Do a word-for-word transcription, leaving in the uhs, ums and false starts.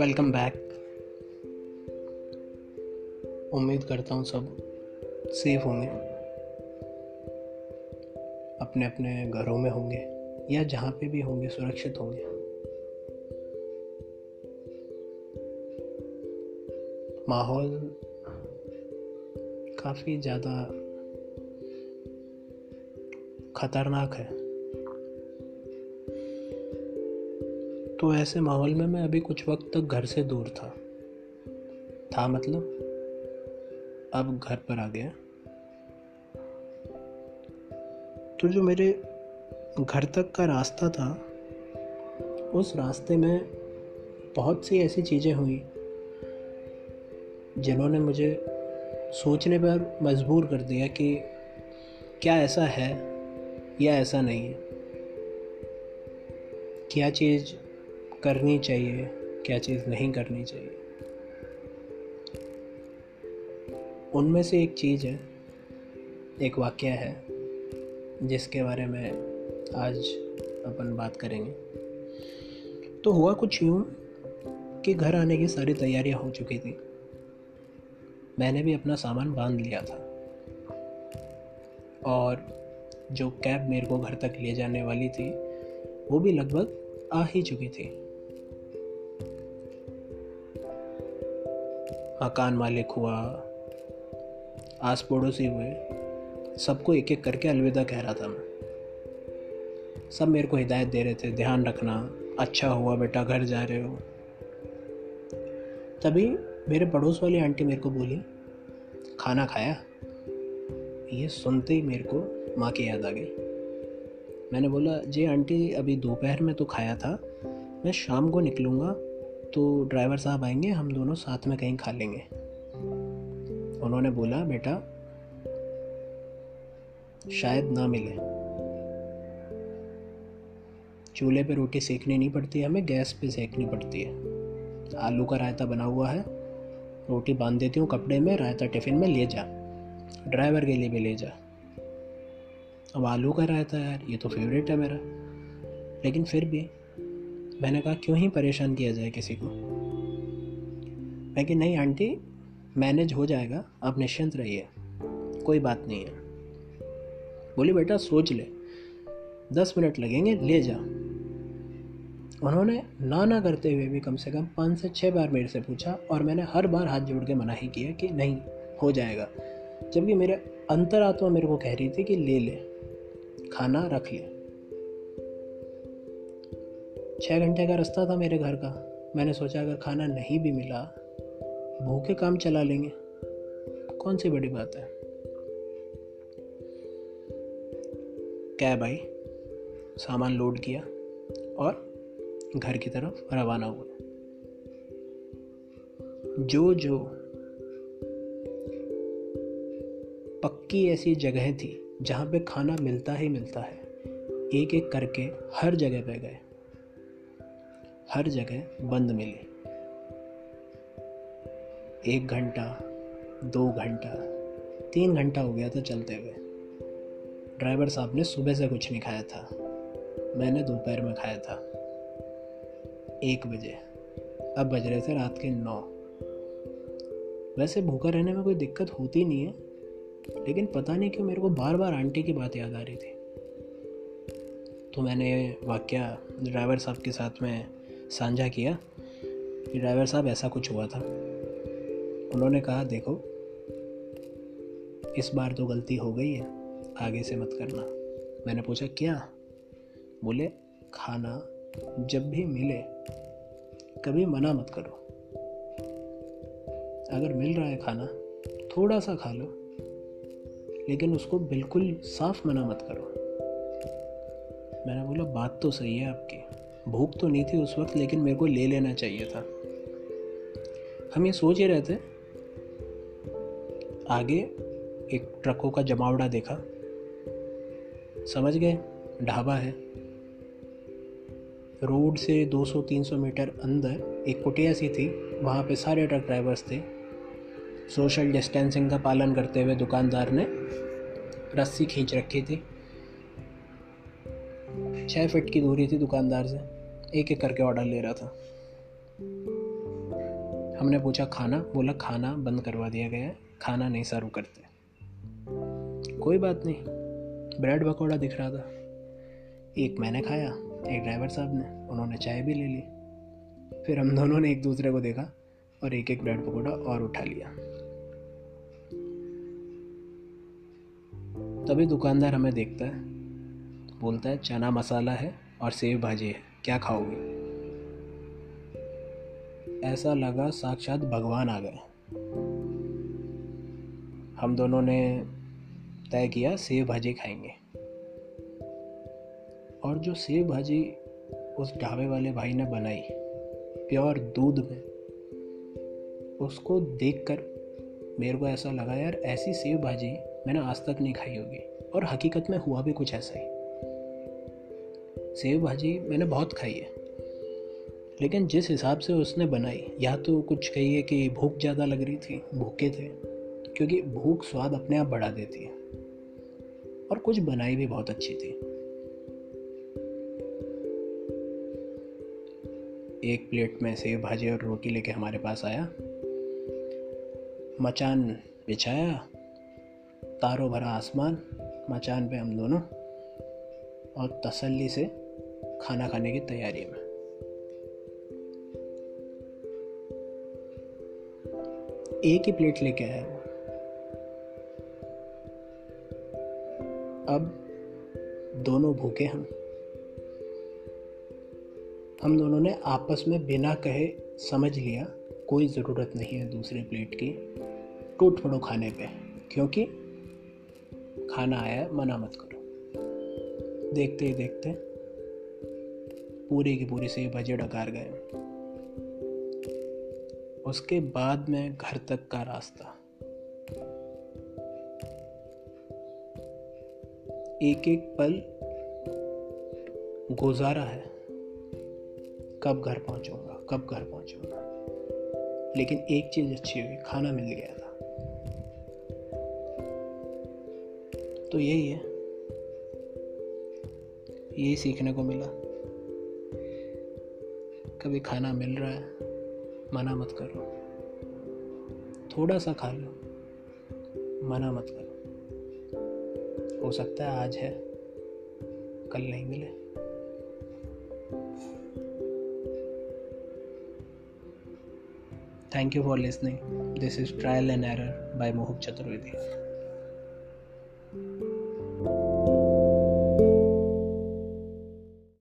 Welcome back. उम्मीद करता हूँ सब सेफ होंगे, अपने अपने घरों में होंगे या जहाँ पे भी होंगे सुरक्षित होंगे। माहौल काफ़ी ज़्यादा खतरनाक है, तो ऐसे माहौल में मैं अभी कुछ वक्त तक घर से दूर था था मतलब अब घर पर आ गया। तो जो मेरे घर तक का रास्ता था, उस रास्ते में बहुत सी ऐसी चीज़ें हुई जिन्होंने मुझे सोचने पर मजबूर कर दिया कि क्या ऐसा है या ऐसा नहीं है, क्या चीज़ करनी चाहिए, क्या चीज़ नहीं करनी चाहिए। उनमें से एक चीज़ है, एक वाकया है जिसके बारे में आज अपन बात करेंगे। तो हुआ कुछ यूँ कि घर आने की सारी तैयारियां हो चुकी थी, मैंने भी अपना सामान बांध लिया था और जो कैब मेरे को घर तक ले जाने वाली थी वो भी लगभग आ ही चुकी थी। मकान मालिक हुआ, आस पड़ोसी हुए, सबको एक एक करके अलविदा कह रहा था मैं। सब मेरे को हिदायत दे रहे थे, ध्यान रखना, अच्छा हुआ बेटा घर जा रहे हो। तभी मेरे पड़ोस वाली आंटी मेरे को बोली, खाना खाया? ये सुनते ही मेरे को माँ की याद आ गई। मैंने बोला, जी आंटी अभी दोपहर में तो खाया था, मैं शाम को निकलूँगा तो ड्राइवर साहब आएंगे, हम दोनों साथ में कहीं खा लेंगे। उन्होंने बोला, बेटा शायद ना मिले, चूल्हे पे रोटी सेकनी नहीं पड़ती, हमें गैस पे सेकनी पड़ती है। आलू का रायता बना हुआ है, रोटी बांध देती हूँ कपड़े में, रायता टिफ़िन में ले जा, ड्राइवर के लिए भी ले जा। अब आलू का रायता यार, ये तो फेवरेट है मेरा, लेकिन फिर भी मैंने कहा क्यों ही परेशान किया जाए किसी को। मैं कि नहीं आंटी, मैनेज हो जाएगा, आप निश्चिंत रहिए, कोई बात नहीं है। बोली, बेटा सोच ले, दस मिनट लगेंगे, ले जा। उन्होंने ना ना करते हुए भी कम से कम पाँच से छः बार मेरे से पूछा और मैंने हर बार हाथ जोड़ के मना ही किया कि नहीं हो जाएगा, जबकि मेरे अंतरात्मा मेरे को कह रही थी कि ले ले खाना, रख ले। छः घंटे का रास्ता था मेरे घर का। मैंने सोचा अगर खाना नहीं भी मिला भूखे काम चला लेंगे, कौन सी बड़ी बात है। कैब आई, सामान लोड किया और घर की तरफ रवाना हुआ। जो जो पक्की ऐसी जगहें थी जहाँ पे खाना मिलता ही मिलता है, एक एक करके हर जगह पे गए, हर जगह बंद मिली। एक घंटा, दो घंटा, तीन घंटा हो गया था चलते हुए। ड्राइवर साहब ने सुबह से कुछ नहीं खाया था, मैंने दोपहर में खाया था एक बजे। अब बज रहे थे रात के नौ। वैसे भूखा रहने में कोई दिक्कत होती नहीं है, लेकिन पता नहीं क्यों मेरे को बार बार आंटी की बात याद आ रही थी। तो मैंने वाकया ड्राइवर साहब के साथ में साझा किया कि ड्राइवर साहब ऐसा कुछ हुआ था। उन्होंने कहा, देखो इस बार तो गलती हो गई है, आगे से मत करना। मैंने पूछा क्या? बोले खाना जब भी मिले कभी मना मत करो, अगर मिल रहा है खाना थोड़ा सा खा लो, लेकिन उसको बिल्कुल साफ मना मत करो। मैंने बोला, बात तो सही है आपकी, भूख तो नहीं थी उस वक्त, लेकिन मेरे को ले लेना चाहिए था। हम ये सोच ही रहे थे, आगे एक ट्रकों का जमावड़ा देखा, समझ गए ढाबा है। रोड से दो सौ तीन सौ मीटर अंदर एक कुटिया सी थी, वहाँ पे सारे ट्रक ड्राइवर्स थे। सोशल डिस्टेंसिंग का पालन करते हुए दुकानदार ने रस्सी खींच रखी थी। छः फिट की दूरी थी दुकानदार से, एक एक करके ऑर्डर ले रहा था। हमने पूछा खाना, बोला खाना बंद करवा दिया गया है, खाना नहीं सर्व करते। कोई बात नहीं, ब्रेड पकौड़ा दिख रहा था, एक मैंने खाया, एक ड्राइवर साहब ने, उन्होंने चाय भी ले ली। फिर हम दोनों ने एक दूसरे को देखा और एक एक ब्रेड पकौड़ा और उठा लिया। तभी दुकानदार हमें देखता है, बोलता है चना मसाला है और सेव भाजी है, क्या खाओगे? ऐसा लगा साक्षात भगवान आ गए। हम दोनों ने तय किया सेव भाजी खाएंगे। और जो सेव भाजी उस ढाबे वाले भाई ने बनाई प्योर दूध में, उसको देखकर मेरे को ऐसा लगा यार ऐसी सेव भाजी मैंने आज तक नहीं खाई होगी। और हकीकत में हुआ भी कुछ ऐसा ही। सेव भाजी मैंने बहुत खाई है, लेकिन जिस हिसाब से उसने बनाई, या तो कुछ कहिए कि भूख ज़्यादा लग रही थी, भूखे थे, क्योंकि भूख स्वाद अपने आप बढ़ा देती है, और कुछ बनाई भी बहुत अच्छी थी। एक प्लेट में सेव भाजी और रोटी लेके हमारे पास आया, मचान बिछाया, तारों भरा आसमान, मचान पे हम दोनों और तसल्ली से खाना खाने की तैयारी में। एक ही प्लेट लेके आया वो। अब दोनों भूखे हम हम दोनों ने आपस में बिना कहे समझ लिया कोई ज़रूरत नहीं है दूसरे प्लेट की, टूट पड़ो खाने पे, क्योंकि खाना आया, मना मत करो। देखते ही देखते पूरी की पूरी सेव भाजी डकार गए। उसके बाद में घर तक का रास्ता, एक एक पल गुजारा है, कब घर पहुंचूंगा, कब घर पहुंचूंगा। लेकिन एक चीज़ अच्छी हुई, खाना मिल गया था। तो यही है, यही सीखने को मिला, कभी खाना मिल रहा है मना मत करो, थोड़ा सा खा लो मना मत करो। हो सकता है आज है, कल नहीं मिले। Thank you for listening. This is Trial and Error by Mohit Chaturvedi.